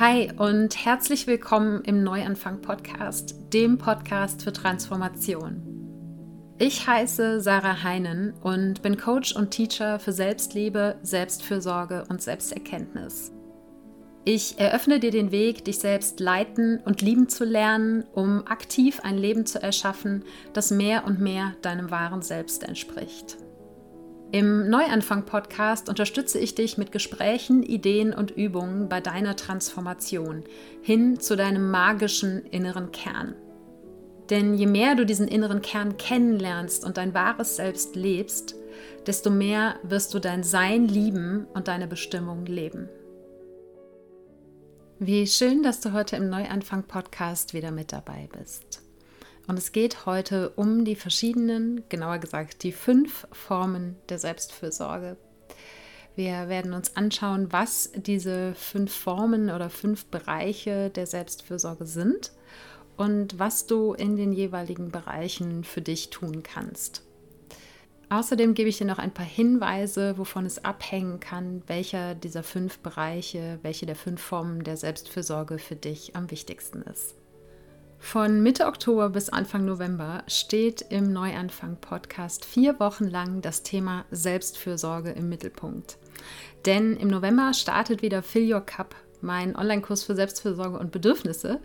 Hi und herzlich willkommen im Neuanfang-Podcast, dem Podcast für Transformation. Ich heiße Sarah Heinen und bin Coach und Teacher für Selbstliebe, Selbstfürsorge und Selbsterkenntnis. Ich eröffne dir den Weg, dich selbst leiten und lieben zu lernen, um aktiv ein Leben zu erschaffen, das mehr und mehr deinem wahren Selbst entspricht. Im Neuanfang-Podcast unterstütze ich dich mit Gesprächen, Ideen und Übungen bei deiner Transformation hin zu deinem magischen inneren Kern. Denn je mehr du diesen inneren Kern kennenlernst und dein wahres Selbst lebst, desto mehr wirst du dein Sein lieben und deine Bestimmung leben. Wie schön, dass du heute im Neuanfang-Podcast wieder mit dabei bist. Und es geht heute um die verschiedenen, genauer gesagt die 5 Formen der Selbstfürsorge. Wir werden uns anschauen, was diese 5 Formen oder 5 Bereiche der Selbstfürsorge sind und was du in den jeweiligen Bereichen für dich tun kannst. Außerdem gebe ich dir noch ein paar Hinweise, wovon es abhängen kann, welcher dieser 5 Bereiche, welche der 5 Formen der Selbstfürsorge für dich am wichtigsten ist. Von Mitte Oktober bis Anfang November steht im Neuanfang-Podcast 4 Wochen lang das Thema Selbstfürsorge im Mittelpunkt. Denn im November startet wieder Fill Your Cup, mein Online-Kurs für Selbstfürsorge und Bedürfnisse,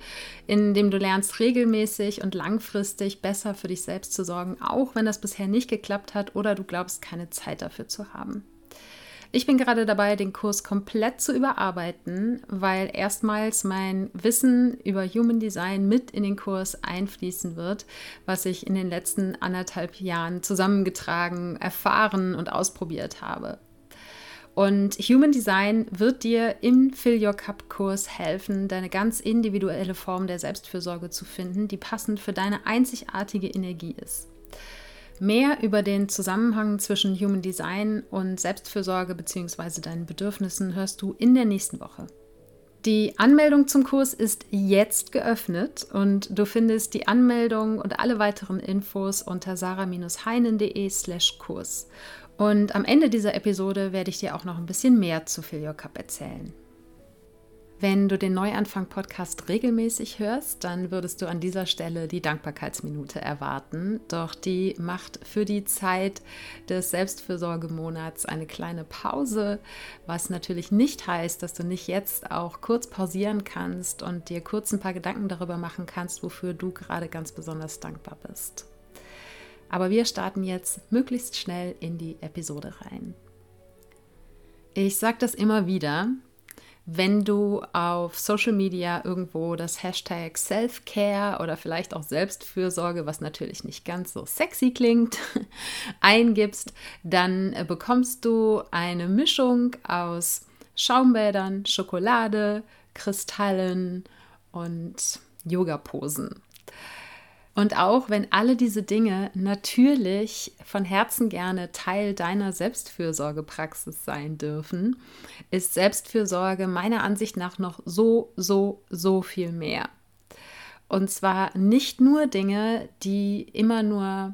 in dem du lernst, regelmäßig und langfristig besser für dich selbst zu sorgen, auch wenn das bisher nicht geklappt hat oder du glaubst, keine Zeit dafür zu haben. Ich bin gerade dabei, den Kurs komplett zu überarbeiten, weil erstmals mein Wissen über Human Design mit in den Kurs einfließen wird, was ich in den letzten 1,5 Jahren zusammengetragen, erfahren und ausprobiert habe. Und Human Design wird dir im Fill Your Cup Kurs helfen, deine ganz individuelle Form der Selbstfürsorge zu finden, die passend für deine einzigartige Energie ist. Mehr über den Zusammenhang zwischen Human Design und Selbstfürsorge bzw. deinen Bedürfnissen hörst du in der nächsten Woche. Die Anmeldung zum Kurs ist jetzt geöffnet und du findest die Anmeldung und alle weiteren Infos unter sarah-heinen.de/Kurs. Und am Ende dieser Episode werde ich dir auch noch ein bisschen mehr zu Fill Your Cup erzählen. Wenn du den Neuanfang-Podcast regelmäßig hörst, dann würdest du an dieser Stelle die Dankbarkeitsminute erwarten. Doch die macht für die Zeit des Selbstfürsorgemonats eine kleine Pause, was natürlich nicht heißt, dass du nicht jetzt auch kurz pausieren kannst und dir kurz ein paar Gedanken darüber machen kannst, wofür du gerade ganz besonders dankbar bist. Aber wir starten jetzt möglichst schnell in die Episode rein. Ich sage das immer wieder: Wenn du auf Social Media irgendwo das Hashtag Self-Care oder vielleicht auch Selbstfürsorge, was natürlich nicht ganz so sexy klingt, eingibst, dann bekommst du eine Mischung aus Schaumbädern, Schokolade, Kristallen und Yoga-Posen. Und auch wenn alle diese Dinge natürlich von Herzen gerne Teil deiner Selbstfürsorgepraxis sein dürfen, ist Selbstfürsorge meiner Ansicht nach noch so viel mehr. Und zwar nicht nur Dinge, die immer nur,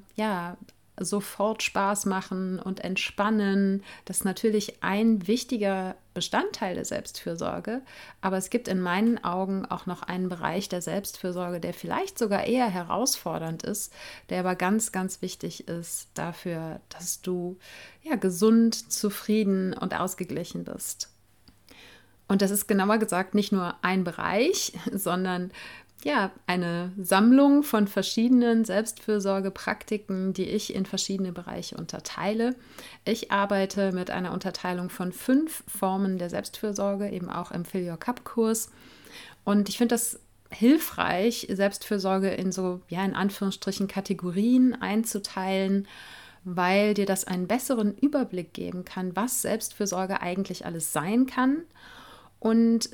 sofort Spaß machen und entspannen. Das ist natürlich ein wichtiger Bestandteil der Selbstfürsorge, aber es gibt in meinen Augen auch noch einen Bereich der Selbstfürsorge, der vielleicht sogar eher herausfordernd ist, der aber ganz, ganz wichtig ist dafür, dass du gesund, zufrieden und ausgeglichen bist. Und das ist genauer gesagt nicht nur ein Bereich, sondern eine Sammlung von verschiedenen Selbstfürsorgepraktiken, die ich in verschiedene Bereiche unterteile. Ich arbeite mit einer Unterteilung von 5 Formen der Selbstfürsorge, eben auch im Fill Your Cup Kurs. Und ich finde das hilfreich, Selbstfürsorge in so, in Anführungsstrichen Kategorien einzuteilen, weil dir das einen besseren Überblick geben kann, was Selbstfürsorge eigentlich alles sein kann. Und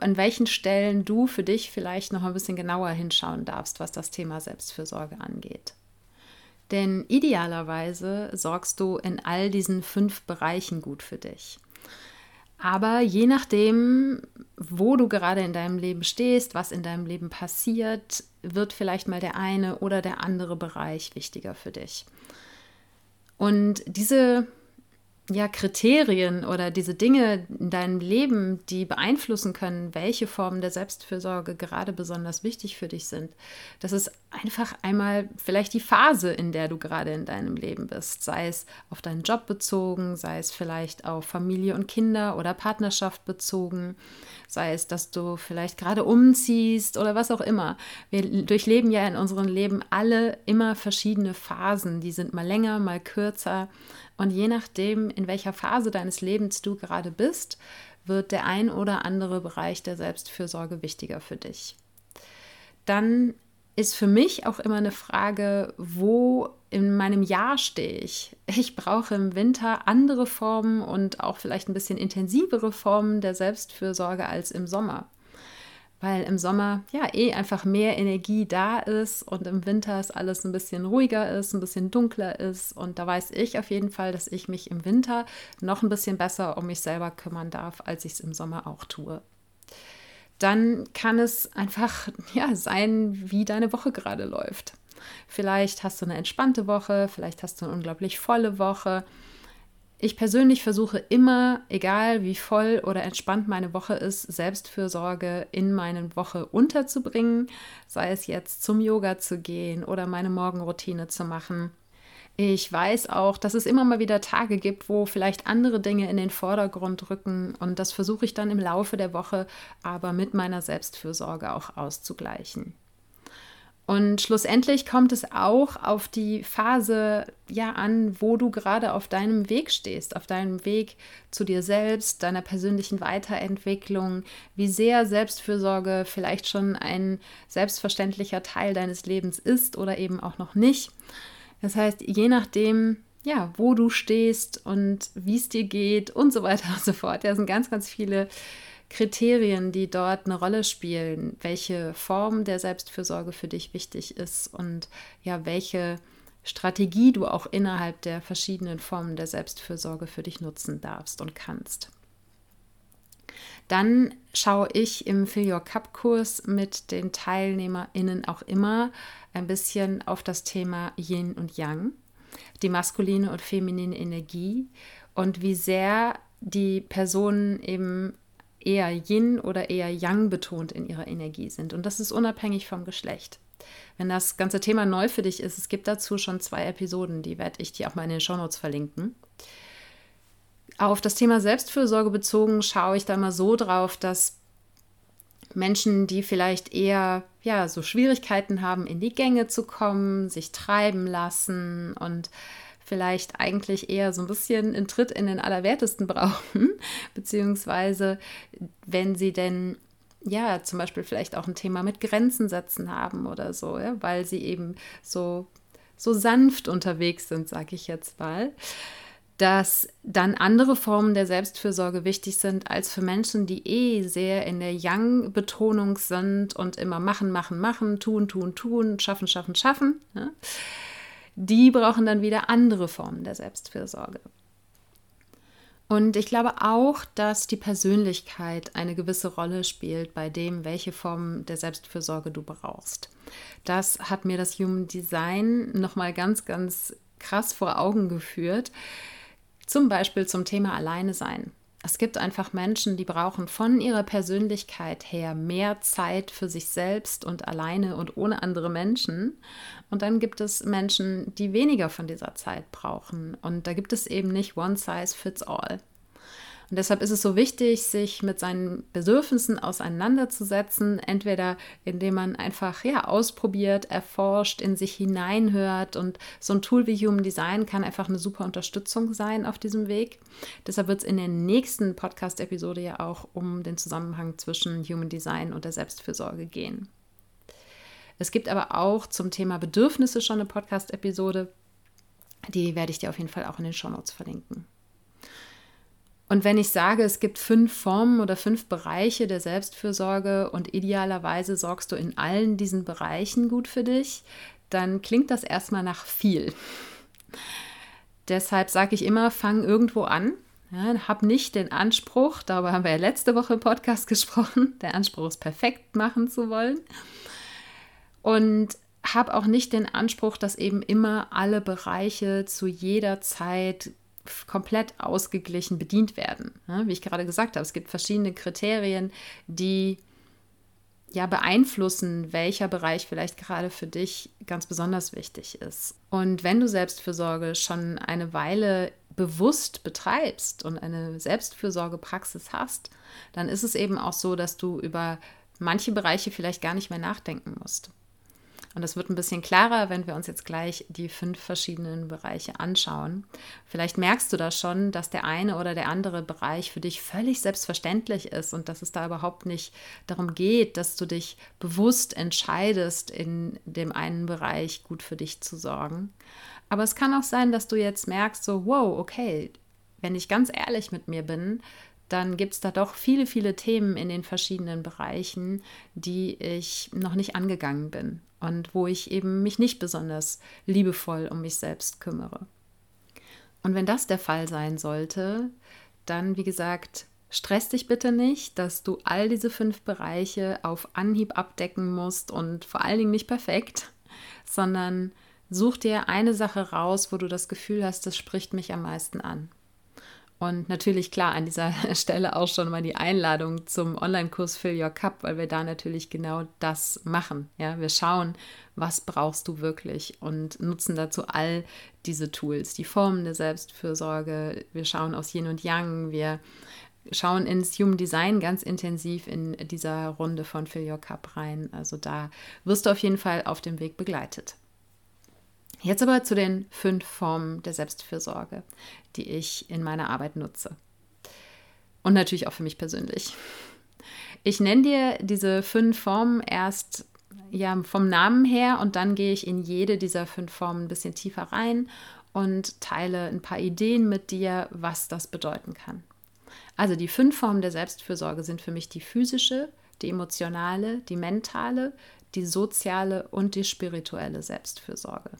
an welchen Stellen du für dich vielleicht noch ein bisschen genauer hinschauen darfst, was das Thema Selbstfürsorge angeht. Denn idealerweise sorgst du in all diesen 5 Bereichen gut für dich. Aber je nachdem, wo du gerade in deinem Leben stehst, was in deinem Leben passiert, wird vielleicht mal der eine oder der andere Bereich wichtiger für dich. Und diese ja, Kriterien oder diese Dinge in deinem Leben, die beeinflussen können, welche Formen der Selbstfürsorge gerade besonders wichtig für dich sind. Das ist einfach einmal vielleicht die Phase, in der du gerade in deinem Leben bist, sei es auf deinen Job bezogen, sei es vielleicht auf Familie und Kinder oder Partnerschaft bezogen, sei es, dass du vielleicht gerade umziehst oder was auch immer. Wir durchleben ja in unserem Leben alle immer verschiedene Phasen, die sind mal länger, mal kürzer. Und je nachdem, in welcher Phase deines Lebens du gerade bist, wird der ein oder andere Bereich der Selbstfürsorge wichtiger für dich. Dann ist für mich auch immer eine Frage, wo in meinem Jahr stehe ich. Ich brauche im Winter andere Formen und auch vielleicht ein bisschen intensivere Formen der Selbstfürsorge als im Sommer. Weil im Sommer ja einfach mehr Energie da ist und im Winter ist alles ein bisschen ruhiger ist, ein bisschen dunkler ist. Und da weiß ich auf jeden Fall, dass ich mich im Winter noch ein bisschen besser um mich selber kümmern darf, als ich es im Sommer auch tue. Dann kann es einfach sein, wie deine Woche gerade läuft. Vielleicht hast du eine entspannte Woche, vielleicht hast du eine unglaublich volle Woche. Ich persönlich versuche immer, egal wie voll oder entspannt meine Woche ist, Selbstfürsorge in meine Woche unterzubringen, sei es jetzt zum Yoga zu gehen oder meine Morgenroutine zu machen. Ich weiß auch, dass es immer mal wieder Tage gibt, wo vielleicht andere Dinge in den Vordergrund rücken und das versuche ich dann im Laufe der Woche aber mit meiner Selbstfürsorge auch auszugleichen. Und schlussendlich kommt es auch auf die Phase an, wo du gerade auf deinem Weg stehst, auf deinem Weg zu dir selbst, deiner persönlichen Weiterentwicklung, wie sehr Selbstfürsorge vielleicht schon ein selbstverständlicher Teil deines Lebens ist oder eben auch noch nicht. Das heißt, je nachdem, wo du stehst und wie es dir geht und so weiter und so fort, da sind ganz, ganz viele Kriterien, die dort eine Rolle spielen, welche Form der Selbstfürsorge für dich wichtig ist und welche Strategie du auch innerhalb der verschiedenen Formen der Selbstfürsorge für dich nutzen darfst und kannst. Dann schaue ich im Fill Your Cup Kurs mit den TeilnehmerInnen auch immer ein bisschen auf das Thema Yin und Yang, die maskuline und feminine Energie und wie sehr die Personen eben eher Yin oder eher Yang betont in ihrer Energie sind. Und das ist unabhängig vom Geschlecht. Wenn das ganze Thema neu für dich ist, es gibt dazu schon 2 Episoden, die werde ich dir auch mal in den Shownotes verlinken. Auf das Thema Selbstfürsorge bezogen schaue ich da mal so drauf, dass Menschen, die vielleicht eher so Schwierigkeiten haben, in die Gänge zu kommen, sich treiben lassen und vielleicht eigentlich eher so ein bisschen einen Tritt in den Allerwertesten brauchen, beziehungsweise wenn sie denn zum Beispiel vielleicht auch ein Thema mit Grenzen setzen haben oder so, weil sie eben so sanft unterwegs sind, sage ich jetzt mal, dass dann andere Formen der Selbstfürsorge wichtig sind als für Menschen, die sehr in der Yang-Betonung sind und immer machen, machen, machen, tun, tun, tun, schaffen, schaffen, schaffen. Ja? Die brauchen dann wieder andere Formen der Selbstfürsorge. Und ich glaube auch, dass die Persönlichkeit eine gewisse Rolle spielt bei dem, welche Form der Selbstfürsorge du brauchst. Das hat mir das Human Design nochmal ganz, ganz krass vor Augen geführt. Zum Beispiel zum Thema Alleine sein. Es gibt einfach Menschen, die brauchen von ihrer Persönlichkeit her mehr Zeit für sich selbst und alleine und ohne andere Menschen. Und dann gibt es Menschen, die weniger von dieser Zeit brauchen. Und da gibt es eben nicht one size fits all. Und deshalb ist es so wichtig, sich mit seinen Bedürfnissen auseinanderzusetzen, entweder indem man einfach ausprobiert, erforscht, in sich hineinhört und so ein Tool wie Human Design kann einfach eine super Unterstützung sein auf diesem Weg. Deshalb wird es in der nächsten Podcast-Episode ja auch um den Zusammenhang zwischen Human Design und der Selbstfürsorge gehen. Es gibt aber auch zum Thema Bedürfnisse schon eine Podcast-Episode, die werde ich dir auf jeden Fall auch in den Shownotes verlinken. Und wenn ich sage, es gibt 5 Formen oder 5 Bereiche der Selbstfürsorge und idealerweise sorgst du in allen diesen Bereichen gut für dich, dann klingt das erstmal nach viel. Deshalb sage ich immer, fang irgendwo an. Ja, hab nicht den Anspruch, darüber haben wir ja letzte Woche im Podcast gesprochen, der Anspruch ist perfekt machen zu wollen. Und hab auch nicht den Anspruch, dass eben immer alle Bereiche zu jeder Zeit komplett ausgeglichen bedient werden. Wie ich gerade gesagt habe, es gibt verschiedene Kriterien, die ja beeinflussen, welcher Bereich vielleicht gerade für dich ganz besonders wichtig ist. Und wenn du Selbstfürsorge schon eine Weile bewusst betreibst und eine Selbstfürsorgepraxis hast, dann ist es eben auch so, dass du über manche Bereiche vielleicht gar nicht mehr nachdenken musst. Und das wird ein bisschen klarer, wenn wir uns jetzt gleich die 5 verschiedenen Bereiche anschauen. Vielleicht merkst du da schon, dass der eine oder der andere Bereich für dich völlig selbstverständlich ist und dass es da überhaupt nicht darum geht, dass du dich bewusst entscheidest, in dem einen Bereich gut für dich zu sorgen. Aber es kann auch sein, dass du jetzt merkst, so wow, okay, wenn ich ganz ehrlich mit mir bin, dann gibt es da doch viele, viele Themen in den verschiedenen Bereichen, die ich noch nicht angegangen bin und wo ich eben mich nicht besonders liebevoll um mich selbst kümmere. Und wenn das der Fall sein sollte, dann, wie gesagt, stress dich bitte nicht, dass du all diese 5 Bereiche auf Anhieb abdecken musst und vor allen Dingen nicht perfekt, sondern such dir eine Sache raus, wo du das Gefühl hast, das spricht mich am meisten an. Und natürlich, klar, an dieser Stelle auch schon mal die Einladung zum Online-Kurs Fill Your Cup, weil wir da natürlich genau das machen. Ja, wir schauen, was brauchst du wirklich und nutzen dazu all diese Tools, die Formen der Selbstfürsorge. Wir schauen aus Yin und Yang, wir schauen ins Human Design ganz intensiv in dieser Runde von Fill Your Cup rein. Also da wirst du auf jeden Fall auf dem Weg begleitet. Jetzt aber zu den 5 Formen der Selbstfürsorge, die ich in meiner Arbeit nutze. Und natürlich auch für mich persönlich. Ich nenne dir diese 5 Formen erst ja, vom Namen her und dann gehe ich in jede dieser 5 Formen ein bisschen tiefer rein und teile ein paar Ideen mit dir, was das bedeuten kann. Also die 5 Formen der Selbstfürsorge sind für mich die physische, die emotionale, die mentale, die soziale und die spirituelle Selbstfürsorge.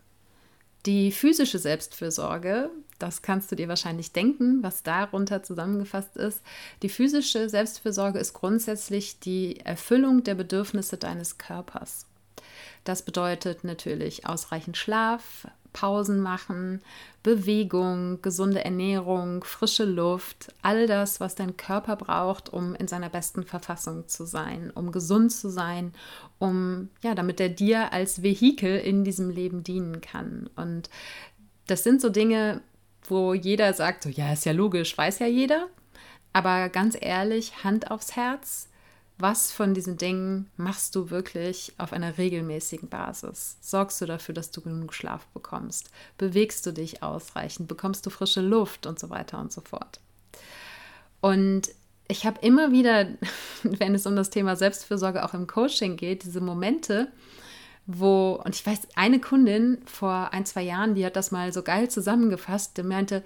Die physische Selbstfürsorge, das kannst du dir wahrscheinlich denken, was darunter zusammengefasst ist. Die physische Selbstfürsorge ist grundsätzlich die Erfüllung der Bedürfnisse deines Körpers. Das bedeutet natürlich ausreichend Schlaf, Pausen machen, Bewegung, gesunde Ernährung, frische Luft, all das, was dein Körper braucht, um in seiner besten Verfassung zu sein, um gesund zu sein, um ja, damit er dir als Vehikel in diesem Leben dienen kann. Und das sind so Dinge, wo jeder sagt, so ja, ist ja logisch, weiß ja jeder, aber ganz ehrlich, Hand aufs Herz, was von diesen Dingen machst du wirklich auf einer regelmäßigen Basis? Sorgst du dafür, dass du genug Schlaf bekommst? Bewegst du dich ausreichend? Bekommst du frische Luft? Und so weiter und so fort. Und ich habe immer wieder, wenn es um das Thema Selbstfürsorge auch im Coaching geht, diese Momente, wo, und ich weiß, eine Kundin vor 1-2 Jahren, die hat das mal so geil zusammengefasst, die meinte,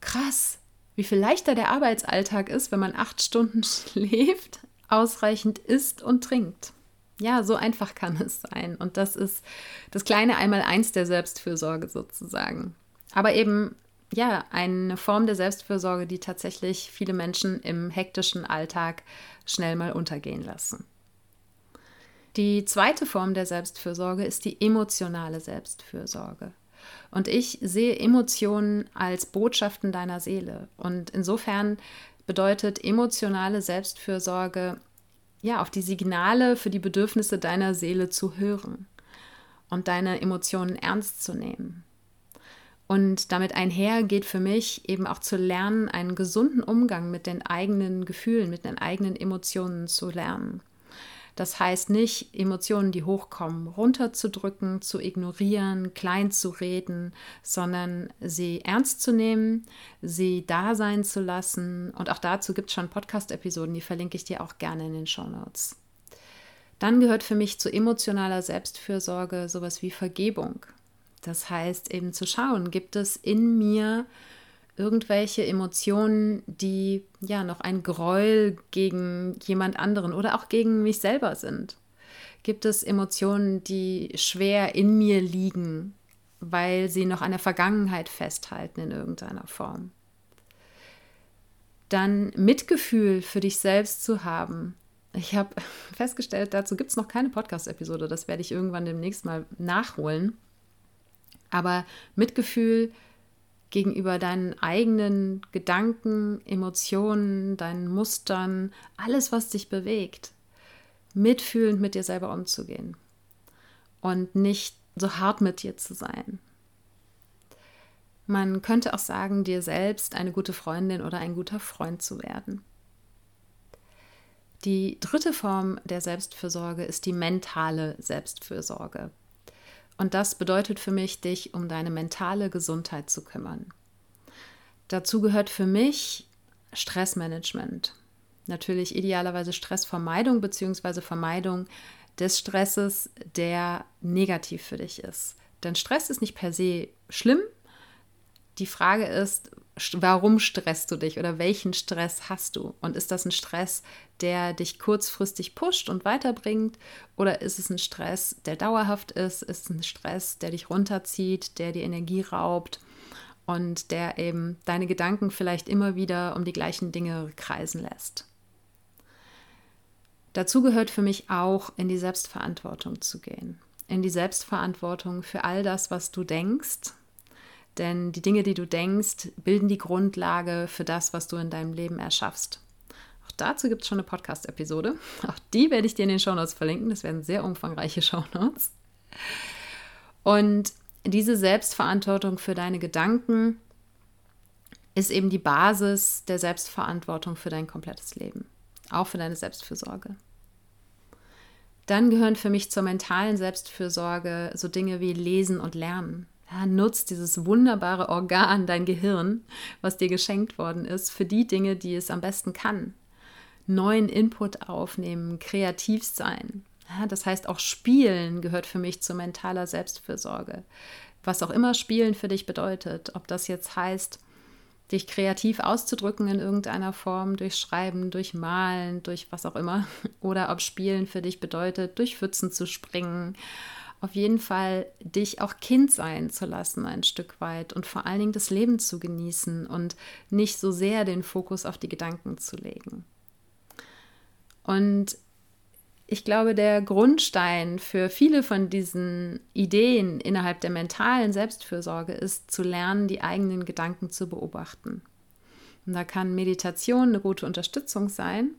krass, wie viel leichter der Arbeitsalltag ist, wenn man 8 Stunden schläft, ausreichend isst und trinkt. Ja, so einfach kann es sein. Und das ist das kleine Einmaleins der Selbstfürsorge sozusagen. Aber eben, ja, eine Form der Selbstfürsorge, die tatsächlich viele Menschen im hektischen Alltag schnell mal untergehen lassen. Die zweite Form der Selbstfürsorge ist die emotionale Selbstfürsorge. Und ich sehe Emotionen als Botschaften deiner Seele. Und insofern bedeutet emotionale Selbstfürsorge, ja, auf die Signale für die Bedürfnisse deiner Seele zu hören und deine Emotionen ernst zu nehmen. Und damit einher geht für mich eben auch zu lernen, einen gesunden Umgang mit den eigenen Gefühlen, mit den eigenen Emotionen zu lernen. Das heißt nicht, Emotionen, die hochkommen, runterzudrücken, zu ignorieren, klein zu reden, sondern sie ernst zu nehmen, sie da sein zu lassen. Und auch dazu gibt es schon Podcast-Episoden, die verlinke ich dir auch gerne in den Shownotes. Dann gehört für mich zu emotionaler Selbstfürsorge sowas wie Vergebung. Das heißt eben zu schauen, gibt es in mir irgendwelche Emotionen, die ja noch ein Groll gegen jemand anderen oder auch gegen mich selber sind? Gibt es Emotionen, die schwer in mir liegen, weil sie noch an der Vergangenheit festhalten in irgendeiner Form? Dann Mitgefühl für dich selbst zu haben. Ich habe festgestellt, dazu gibt es noch keine Podcast-Episode, das werde ich irgendwann demnächst mal nachholen. Aber Mitgefühl gegenüber deinen eigenen Gedanken, Emotionen, deinen Mustern, alles, was dich bewegt, mitfühlend mit dir selber umzugehen und nicht so hart mit dir zu sein. Man könnte auch sagen, dir selbst eine gute Freundin oder ein guter Freund zu werden. Die dritte Form der Selbstfürsorge ist die mentale Selbstfürsorge. Und das bedeutet für mich, dich um deine mentale Gesundheit zu kümmern. Dazu gehört für mich Stressmanagement. Natürlich idealerweise Stressvermeidung bzw. Vermeidung des Stresses, der negativ für dich ist. Denn Stress ist nicht per se schlimm. Die Frage ist, warum stresst du dich oder welchen Stress hast du? Und ist das ein Stress, der dich kurzfristig pusht und weiterbringt? Oder ist es ein Stress, der dauerhaft ist? Ist es ein Stress, der dich runterzieht, der dir Energie raubt und der eben deine Gedanken vielleicht immer wieder um die gleichen Dinge kreisen lässt? Dazu gehört für mich auch, in die Selbstverantwortung zu gehen. In die Selbstverantwortung für all das, was du denkst. Denn die Dinge, die du denkst, bilden die Grundlage für das, was du in deinem Leben erschaffst. Auch dazu gibt es schon eine Podcast-Episode. Auch die werde ich dir in den Shownotes verlinken. Das werden sehr umfangreiche Shownotes. Und diese Selbstverantwortung für deine Gedanken ist eben die Basis der Selbstverantwortung für dein komplettes Leben. Auch für deine Selbstfürsorge. Dann gehören für mich zur mentalen Selbstfürsorge so Dinge wie Lesen und Lernen. Ja, nutz dieses wunderbare Organ, dein Gehirn, was dir geschenkt worden ist, für die Dinge, die es am besten kann. Neuen Input aufnehmen, kreativ sein. Ja, das heißt, auch Spielen gehört für mich zu mentaler Selbstfürsorge. Was auch immer Spielen für dich bedeutet, ob das jetzt heißt, dich kreativ auszudrücken in irgendeiner Form, durch Schreiben, durch Malen, durch was auch immer. Oder ob Spielen für dich bedeutet, durch Pfützen zu springen. Auf jeden Fall dich auch Kind sein zu lassen ein Stück weit und vor allen Dingen das Leben zu genießen und nicht so sehr den Fokus auf die Gedanken zu legen. Und ich glaube, der Grundstein für viele von diesen Ideen innerhalb der mentalen Selbstfürsorge ist, zu lernen, die eigenen Gedanken zu beobachten. Und da kann Meditation eine gute Unterstützung sein,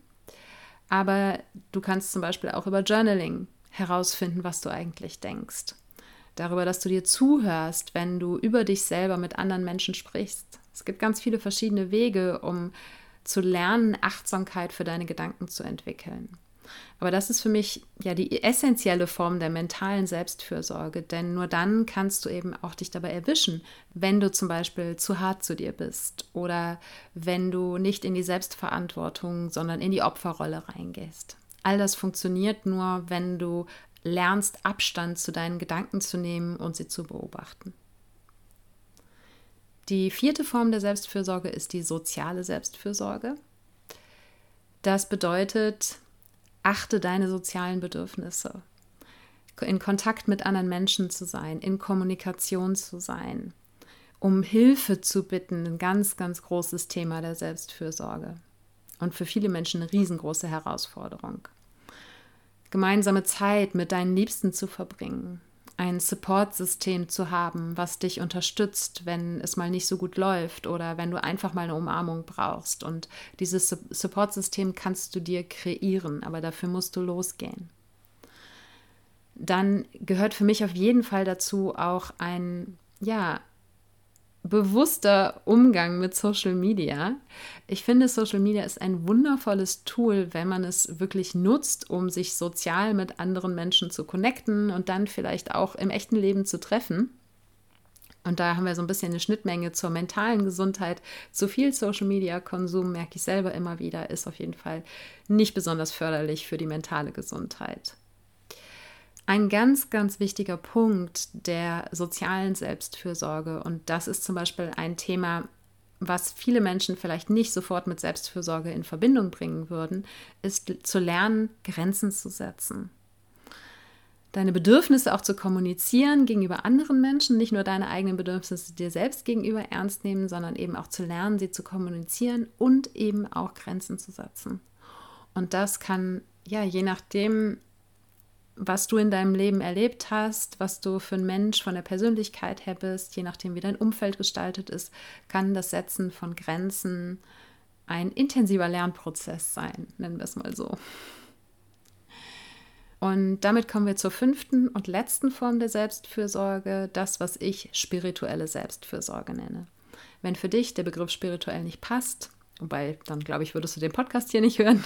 aber du kannst zum Beispiel auch über Journaling herausfinden, was du eigentlich denkst. Darüber, dass du dir zuhörst, wenn du über dich selber mit anderen Menschen sprichst. Es gibt ganz viele verschiedene Wege, um zu lernen, Achtsamkeit für deine Gedanken zu entwickeln. Aber das ist für mich ja die essentielle Form der mentalen Selbstfürsorge, denn nur dann kannst du eben auch dich dabei erwischen, wenn du zum Beispiel zu hart zu dir bist oder wenn du nicht in die Selbstverantwortung, sondern in die Opferrolle reingehst. All das funktioniert nur, wenn du lernst, Abstand zu deinen Gedanken zu nehmen und sie zu beobachten. Die vierte Form der Selbstfürsorge ist die soziale Selbstfürsorge. Das bedeutet, achte deine sozialen Bedürfnisse, in Kontakt mit anderen Menschen zu sein, in Kommunikation zu sein, um Hilfe zu bitten, ein ganz, ganz großes Thema der Selbstfürsorge. Und für viele Menschen eine riesengroße Herausforderung. Gemeinsame Zeit mit deinen Liebsten zu verbringen, ein Support-System zu haben, was dich unterstützt, wenn es mal nicht so gut läuft oder wenn du einfach mal eine Umarmung brauchst. Und dieses Support-System kannst du dir kreieren, aber dafür musst du losgehen. Dann gehört für mich auf jeden Fall dazu auch ein, ja, bewusster Umgang mit Social Media. Ich finde, Social Media ist ein wundervolles Tool, wenn man es wirklich nutzt, um sich sozial mit anderen Menschen zu connecten und dann vielleicht auch im echten Leben zu treffen. Und da haben wir so ein bisschen eine Schnittmenge zur mentalen Gesundheit. Zu viel Social Media Konsum, merke ich selber immer wieder, ist auf jeden Fall nicht besonders förderlich für die mentale Gesundheit. Ein ganz, ganz wichtiger Punkt der sozialen Selbstfürsorge, und das ist zum Beispiel ein Thema, was viele Menschen vielleicht nicht sofort mit Selbstfürsorge in Verbindung bringen würden, ist zu lernen, Grenzen zu setzen. Deine Bedürfnisse auch zu kommunizieren gegenüber anderen Menschen, nicht nur deine eigenen Bedürfnisse dir selbst gegenüber ernst nehmen, sondern eben auch zu lernen, sie zu kommunizieren und eben auch Grenzen zu setzen. Und das kann, ja, je nachdem, was du in deinem Leben erlebt hast, was du für ein Mensch von der Persönlichkeit her bist, je nachdem wie dein Umfeld gestaltet ist, kann das Setzen von Grenzen ein intensiver Lernprozess sein, nennen wir es mal so. Und damit kommen wir zur 5. und letzten Form der Selbstfürsorge, das, was ich spirituelle Selbstfürsorge nenne. Wenn für dich der Begriff spirituell nicht passt, wobei, dann glaube ich, würdest du den Podcast hier nicht hören,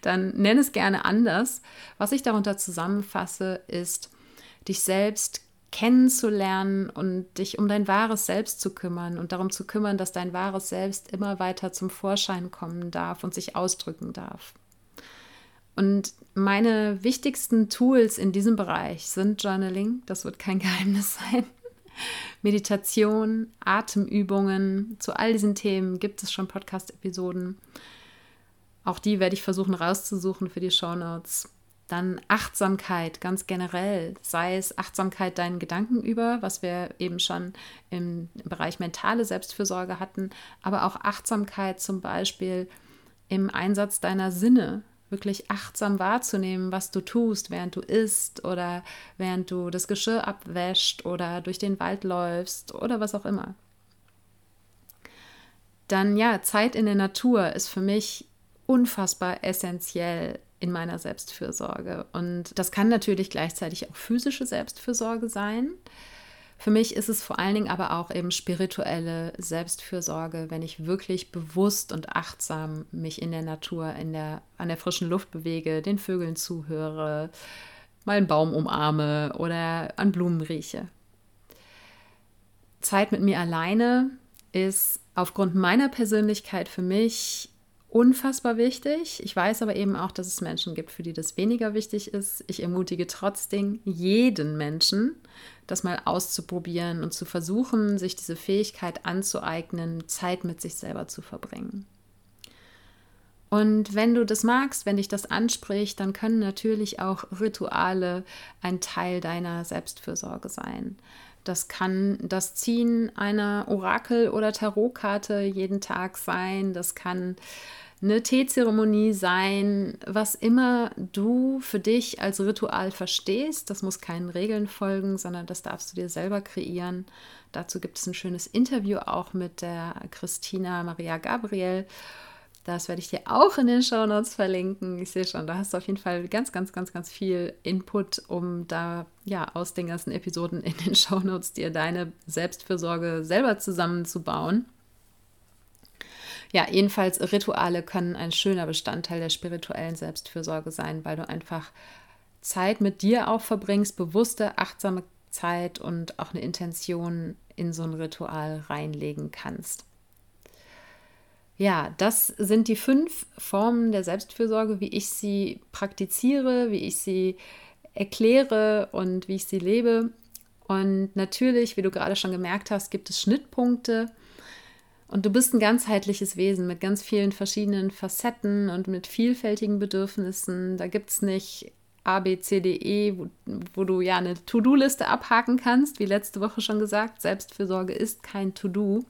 dann nenn es gerne anders. Was ich darunter zusammenfasse, ist, dich selbst kennenzulernen und dich um dein wahres Selbst zu kümmern und darum zu kümmern, dass dein wahres Selbst immer weiter zum Vorschein kommen darf und sich ausdrücken darf. Und meine wichtigsten Tools in diesem Bereich sind Journaling, das wird kein Geheimnis sein, Meditation, Atemübungen, zu all diesen Themen gibt es schon Podcast-Episoden. Auch die werde ich versuchen rauszusuchen für die Shownotes. Dann Achtsamkeit ganz generell, sei es Achtsamkeit deinen Gedanken über, was wir eben schon im Bereich mentale Selbstfürsorge hatten, aber auch Achtsamkeit zum Beispiel im Einsatz deiner Sinne, wirklich achtsam wahrzunehmen, was du tust, während du isst oder während du das Geschirr abwäscht oder durch den Wald läufst oder was auch immer. Dann ja, Zeit in der Natur ist für mich unfassbar essentiell in meiner Selbstfürsorge. Und das kann natürlich gleichzeitig auch physische Selbstfürsorge sein. Für mich ist es vor allen Dingen aber auch eben spirituelle Selbstfürsorge, wenn ich wirklich bewusst und achtsam mich in der Natur, an der frischen Luft bewege, den Vögeln zuhöre, mal einen Baum umarme oder an Blumen rieche. Zeit mit mir alleine ist aufgrund meiner Persönlichkeit für mich unfassbar wichtig. Ich weiß aber eben auch, dass es Menschen gibt, für die das weniger wichtig ist. Ich ermutige trotzdem jeden Menschen, das mal auszuprobieren und zu versuchen, sich diese Fähigkeit anzueignen, Zeit mit sich selber zu verbringen. Und wenn du das magst, wenn dich das anspricht, dann können natürlich auch Rituale ein Teil deiner Selbstfürsorge sein. Das kann das Ziehen einer Orakel- oder Tarotkarte jeden Tag sein, das kann eine Teezeremonie sein, was immer du für dich als Ritual verstehst, das muss keinen Regeln folgen, sondern das darfst du dir selber kreieren. Dazu gibt es ein schönes Interview auch mit der Christina Maria Gabriel. Das werde ich dir auch in den Shownotes verlinken. Ich sehe schon, da hast du auf jeden Fall ganz, ganz, ganz, ganz viel Input, um da ja aus den ganzen Episoden in den Shownotes dir deine Selbstfürsorge selber zusammenzubauen. Ja, jedenfalls Rituale können ein schöner Bestandteil der spirituellen Selbstfürsorge sein, weil du einfach Zeit mit dir auch verbringst, bewusste, achtsame Zeit und auch eine Intention in so ein Ritual reinlegen kannst. Ja, das sind die 5 Formen der Selbstfürsorge, wie ich sie praktiziere, wie ich sie erkläre und wie ich sie lebe. Und natürlich, wie du gerade schon gemerkt hast, gibt es Schnittpunkte. Und du bist ein ganzheitliches Wesen mit ganz vielen verschiedenen Facetten und mit vielfältigen Bedürfnissen. Da gibt es nicht A, B, C, D, E, wo du ja eine To-Do-Liste abhaken kannst. Wie letzte Woche schon gesagt, Selbstfürsorge ist kein To-Do.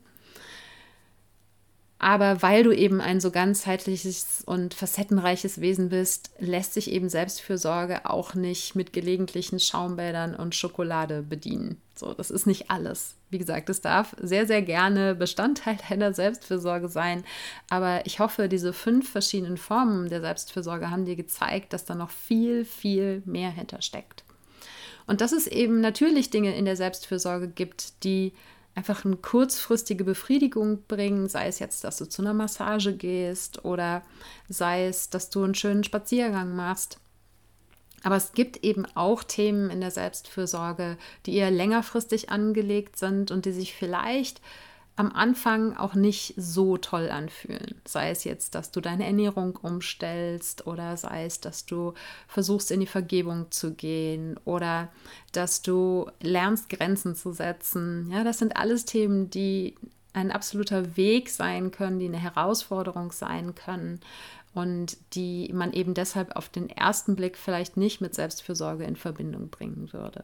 Aber weil du eben ein so ganzheitliches und facettenreiches Wesen bist, lässt sich eben Selbstfürsorge auch nicht mit gelegentlichen Schaumbädern und Schokolade bedienen. So, das ist nicht alles. Wie gesagt, es darf sehr, sehr gerne Bestandteil deiner Selbstfürsorge sein. Aber ich hoffe, diese 5 verschiedenen Formen der Selbstfürsorge haben dir gezeigt, dass da noch viel, viel mehr hintersteckt. Und dass es eben natürlich Dinge in der Selbstfürsorge gibt, die einfach eine kurzfristige Befriedigung bringen, sei es jetzt, dass du zu einer Massage gehst oder sei es, dass du einen schönen Spaziergang machst. Aber es gibt eben auch Themen in der Selbstfürsorge, die eher längerfristig angelegt sind und die sich vielleicht am Anfang auch nicht so toll anfühlen. Sei es jetzt, dass du deine Ernährung umstellst oder sei es, dass du versuchst, in die Vergebung zu gehen oder dass du lernst, Grenzen zu setzen. Ja, das sind alles Themen, die ein absoluter Weg sein können, die eine Herausforderung sein können und die man eben deshalb auf den ersten Blick vielleicht nicht mit Selbstfürsorge in Verbindung bringen würde.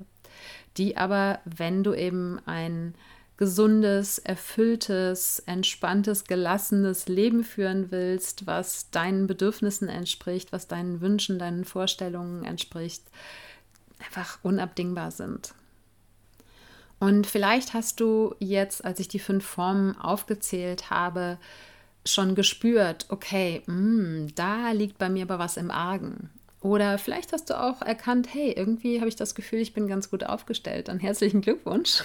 Die aber, wenn du eben ein gesundes, erfülltes, entspanntes, gelassenes Leben führen willst, was deinen Bedürfnissen entspricht, was deinen Wünschen, deinen Vorstellungen entspricht, einfach unabdingbar sind. Und vielleicht hast du jetzt, als ich die 5 Formen aufgezählt habe, schon gespürt, okay, da liegt bei mir aber was im Argen. Oder vielleicht hast du auch erkannt, hey, irgendwie habe ich das Gefühl, ich bin ganz gut aufgestellt. Dann herzlichen Glückwunsch.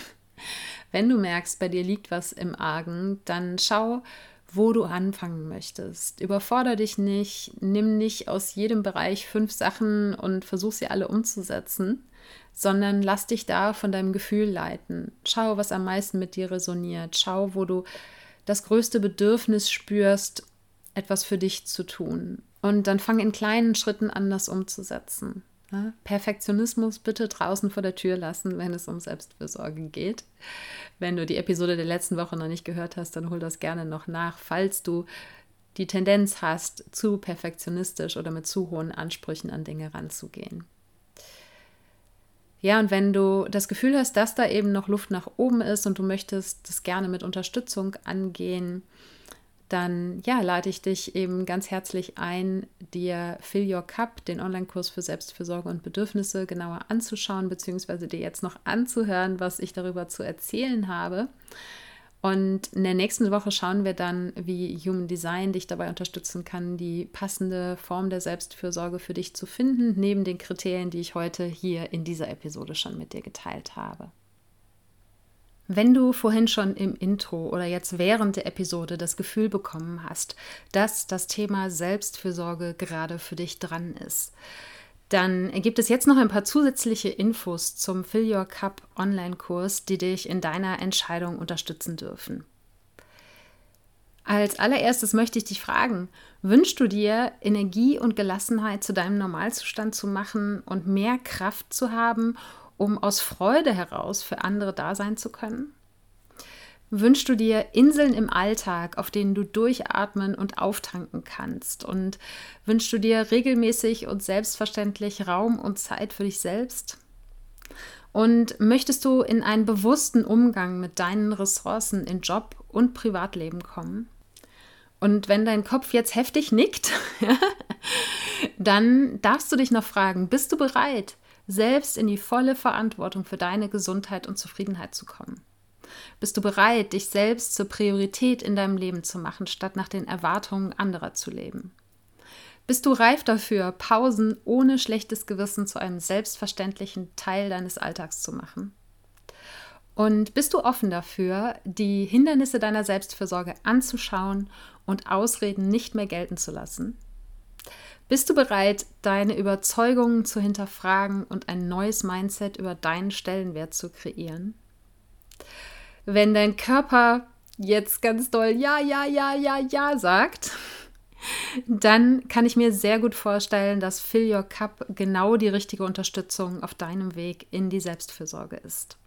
Wenn du merkst, bei dir liegt was im Argen, dann schau, wo du anfangen möchtest. Überfordere dich nicht, nimm nicht aus jedem Bereich 5 Sachen und versuch sie alle umzusetzen, sondern lass dich da von deinem Gefühl leiten. Schau, was am meisten mit dir resoniert. Schau, wo du das größte Bedürfnis spürst, etwas für dich zu tun. Und dann fang in kleinen Schritten an, das umzusetzen. Ja? Perfektionismus bitte draußen vor der Tür lassen, wenn es um Selbstfürsorge geht. Wenn du die Episode der letzten Woche noch nicht gehört hast, dann hol das gerne noch nach, falls du die Tendenz hast, zu perfektionistisch oder mit zu hohen Ansprüchen an Dinge ranzugehen. Ja, und wenn du das Gefühl hast, dass da eben noch Luft nach oben ist und du möchtest das gerne mit Unterstützung angehen, dann ja, lade ich dich eben ganz herzlich ein, dir Fill Your Cup, den Online-Kurs für Selbstfürsorge und Bedürfnisse, genauer anzuschauen, beziehungsweise dir jetzt noch anzuhören, was ich darüber zu erzählen habe. Und in der nächsten Woche schauen wir dann, wie Human Design dich dabei unterstützen kann, die passende Form der Selbstfürsorge für dich zu finden, neben den Kriterien, die ich heute hier in dieser Episode schon mit dir geteilt habe. Wenn du vorhin schon im Intro oder jetzt während der Episode das Gefühl bekommen hast, dass das Thema Selbstfürsorge gerade für dich dran ist, dann gibt es jetzt noch ein paar zusätzliche Infos zum Fill Your Cup Online-Kurs, die dich in deiner Entscheidung unterstützen dürfen. Als allererstes möchte ich dich fragen, wünschst du dir, Energie und Gelassenheit zu deinem Normalzustand zu machen und mehr Kraft zu haben, um aus Freude heraus für andere da sein zu können? Wünschst du dir Inseln im Alltag, auf denen du durchatmen und auftanken kannst? Und wünschst du dir regelmäßig und selbstverständlich Raum und Zeit für dich selbst? Und möchtest du in einen bewussten Umgang mit deinen Ressourcen in Job und Privatleben kommen? Und wenn dein Kopf jetzt heftig nickt, dann darfst du dich noch fragen, bist du bereit, selbst in die volle Verantwortung für deine Gesundheit und Zufriedenheit zu kommen? Bist du bereit, dich selbst zur Priorität in deinem Leben zu machen, statt nach den Erwartungen anderer zu leben? Bist du reif dafür, Pausen ohne schlechtes Gewissen zu einem selbstverständlichen Teil deines Alltags zu machen? Und bist du offen dafür, die Hindernisse deiner Selbstfürsorge anzuschauen und Ausreden nicht mehr gelten zu lassen? Bist du bereit, deine Überzeugungen zu hinterfragen und ein neues Mindset über deinen Stellenwert zu kreieren? Wenn dein Körper jetzt ganz doll ja, ja, ja, ja, ja sagt, dann kann ich mir sehr gut vorstellen, dass Fill Your Cup genau die richtige Unterstützung auf deinem Weg in die Selbstfürsorge ist.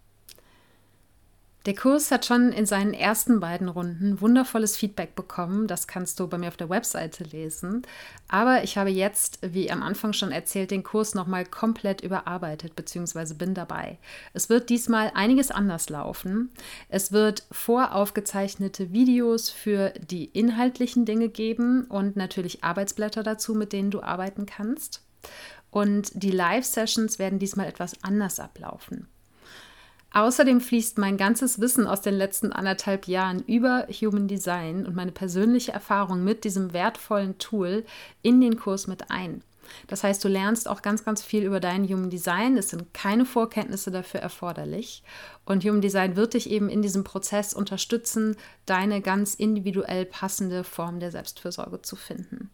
Der Kurs hat schon in seinen ersten 2 Runden wundervolles Feedback bekommen. Das kannst du bei mir auf der Webseite lesen. Aber ich habe jetzt, wie am Anfang schon erzählt, den Kurs nochmal komplett überarbeitet bzw. bin dabei. Es wird diesmal einiges anders laufen. Es wird voraufgezeichnete Videos für die inhaltlichen Dinge geben und natürlich Arbeitsblätter dazu, mit denen du arbeiten kannst. Und die Live-Sessions werden diesmal etwas anders ablaufen. Außerdem fließt mein ganzes Wissen aus den letzten anderthalb Jahren über Human Design und meine persönliche Erfahrung mit diesem wertvollen Tool in den Kurs mit ein. Das heißt, du lernst auch ganz, ganz viel über dein Human Design. Es sind keine Vorkenntnisse dafür erforderlich. Und Human Design wird dich eben in diesem Prozess unterstützen, deine ganz individuell passende Form der Selbstfürsorge zu finden.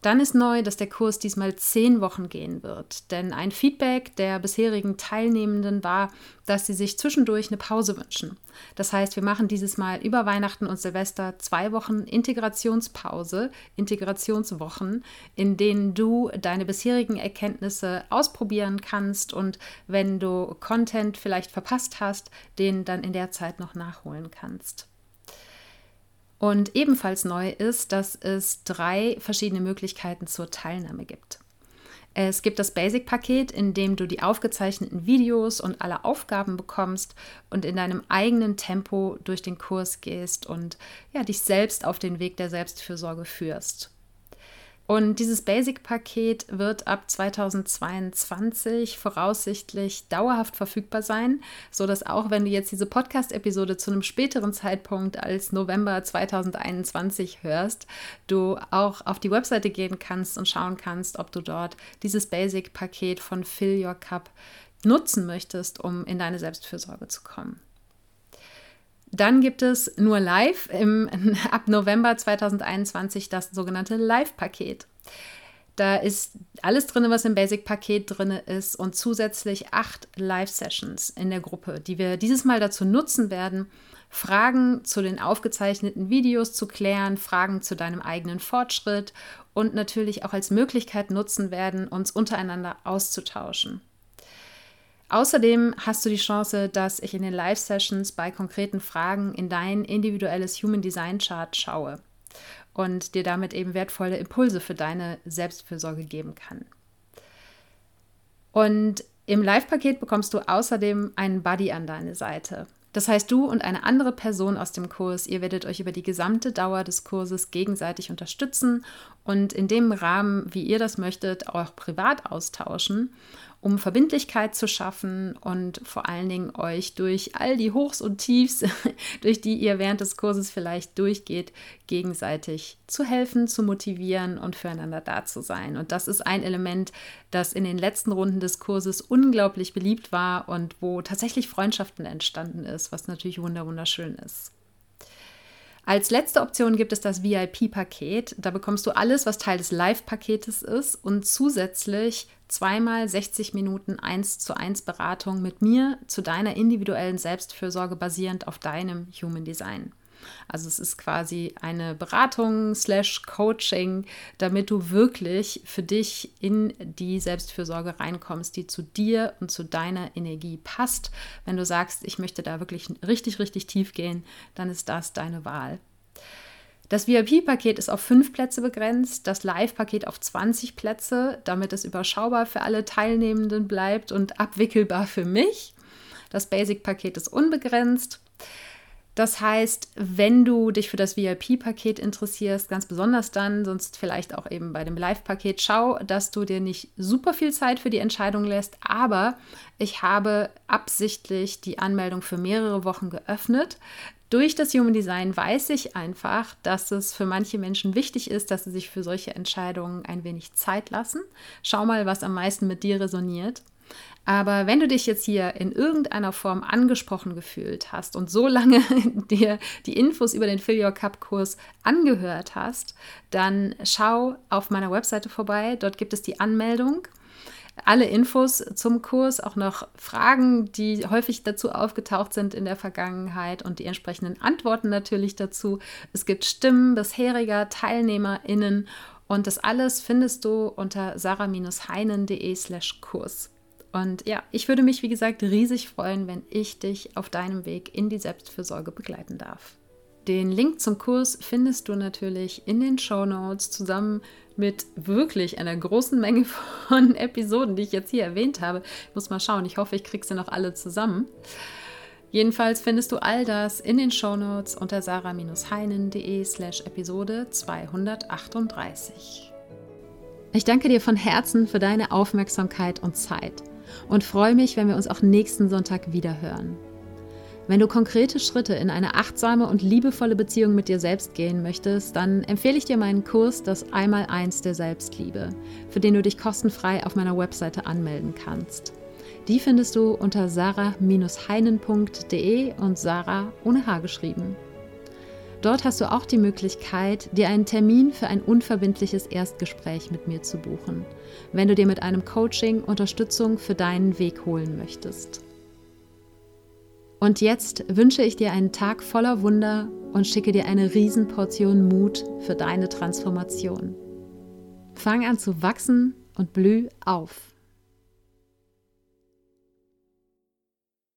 Dann ist neu, dass der Kurs diesmal 10 Wochen gehen wird, denn ein Feedback der bisherigen Teilnehmenden war, dass sie sich zwischendurch eine Pause wünschen. Das heißt, wir machen dieses Mal über Weihnachten und Silvester 2 Wochen Integrationspause, Integrationswochen, in denen du deine bisherigen Erkenntnisse ausprobieren kannst und wenn du Content vielleicht verpasst hast, den dann in der Zeit noch nachholen kannst. Und ebenfalls neu ist, dass es 3 verschiedene Möglichkeiten zur Teilnahme gibt. Es gibt das Basic-Paket, in dem du die aufgezeichneten Videos und alle Aufgaben bekommst und in deinem eigenen Tempo durch den Kurs gehst und ja, dich selbst auf den Weg der Selbstfürsorge führst. Und dieses Basic-Paket wird ab 2022 voraussichtlich dauerhaft verfügbar sein, sodass auch wenn du jetzt diese Podcast-Episode zu einem späteren Zeitpunkt als November 2021 hörst, du auch auf die Webseite gehen kannst und schauen kannst, ob du dort dieses Basic-Paket von Fill Your Cup nutzen möchtest, um in deine Selbstfürsorge zu kommen. Dann gibt es nur live ab November 2021 das sogenannte Live-Paket. Da ist alles drin, was im Basic-Paket drin ist und zusätzlich 8 Live-Sessions in der Gruppe, die wir dieses Mal dazu nutzen werden, Fragen zu den aufgezeichneten Videos zu klären, Fragen zu deinem eigenen Fortschritt und natürlich auch als Möglichkeit nutzen werden, uns untereinander auszutauschen. Außerdem hast du die Chance, dass ich in den Live-Sessions bei konkreten Fragen in dein individuelles Human Design Chart schaue und dir damit eben wertvolle Impulse für deine Selbstfürsorge geben kann. Und im Live-Paket bekommst du außerdem einen Buddy an deine Seite. Das heißt, du und eine andere Person aus dem Kurs, ihr werdet euch über die gesamte Dauer des Kurses gegenseitig unterstützen und in dem Rahmen, wie ihr das möchtet, auch privat austauschen, um Verbindlichkeit zu schaffen und vor allen Dingen euch durch all die Hochs und Tiefs, durch die ihr während des Kurses vielleicht durchgeht, gegenseitig zu helfen, zu motivieren und füreinander da zu sein. Und das ist ein Element, das in den letzten Runden des Kurses unglaublich beliebt war und wo tatsächlich Freundschaften entstanden ist, was natürlich wunderschön ist. Als letzte Option gibt es das VIP-Paket. Da bekommst du alles, was Teil des Live-Paketes ist und zusätzlich zweimal 60 Minuten 1:1 Beratung mit mir zu deiner individuellen Selbstfürsorge basierend auf deinem Human Design. Also es ist quasi eine Beratung / Coaching, damit du wirklich für dich in die Selbstfürsorge reinkommst, die zu dir und zu deiner Energie passt. Wenn du sagst, ich möchte da wirklich richtig tief gehen, dann ist das deine Wahl. Das VIP-Paket ist auf 5 Plätze begrenzt, das Live-Paket auf 20 Plätze, damit es überschaubar für alle Teilnehmenden bleibt und abwickelbar für mich. Das Basic-Paket ist unbegrenzt. Das heißt, wenn du dich für das VIP-Paket interessierst, ganz besonders dann, sonst vielleicht auch eben bei dem Live-Paket, schau, dass du dir nicht super viel Zeit für die Entscheidung lässt, aber ich habe absichtlich die Anmeldung für mehrere Wochen geöffnet. Durch das Human Design weiß ich einfach, dass es für manche Menschen wichtig ist, dass sie sich für solche Entscheidungen ein wenig Zeit lassen. Schau mal, was am meisten mit dir resoniert. Aber wenn du dich jetzt hier in irgendeiner Form angesprochen gefühlt hast und so lange dir die Infos über den Fill Your Cup Kurs angehört hast, dann schau auf meiner Webseite vorbei. Dort gibt es die Anmeldung, alle Infos zum Kurs, auch noch Fragen, die häufig dazu aufgetaucht sind in der Vergangenheit und die entsprechenden Antworten natürlich dazu. Es gibt Stimmen bisheriger TeilnehmerInnen und das alles findest du unter sarah-heinen.de/Kurs. Und ja, ich würde mich, wie gesagt, riesig freuen, wenn ich dich auf deinem Weg in die Selbstfürsorge begleiten darf. Den Link zum Kurs findest du natürlich in den Shownotes zusammen mit wirklich einer großen Menge von Episoden, die ich jetzt hier erwähnt habe. Ich muss mal schauen, ich hoffe, ich kriege sie noch alle zusammen. Jedenfalls findest du all das in den Shownotes unter sarah-heinen.de/Episode 238. Ich danke dir von Herzen für deine Aufmerksamkeit und Zeit und freue mich, wenn wir uns auch nächsten Sonntag wieder hören. Wenn du konkrete Schritte in eine achtsame und liebevolle Beziehung mit dir selbst gehen möchtest, dann empfehle ich dir meinen Kurs Das 1x1 der Selbstliebe, für den du dich kostenfrei auf meiner Webseite anmelden kannst. Die findest du unter sarah-heinen.de und Sarah ohne H geschrieben. Dort hast du auch die Möglichkeit, dir einen Termin für ein unverbindliches Erstgespräch mit mir zu buchen, wenn du dir mit einem Coaching Unterstützung für deinen Weg holen möchtest. Und jetzt wünsche ich dir einen Tag voller Wunder und schicke dir eine Riesenportion Mut für deine Transformation. Fang an zu wachsen und blüh auf.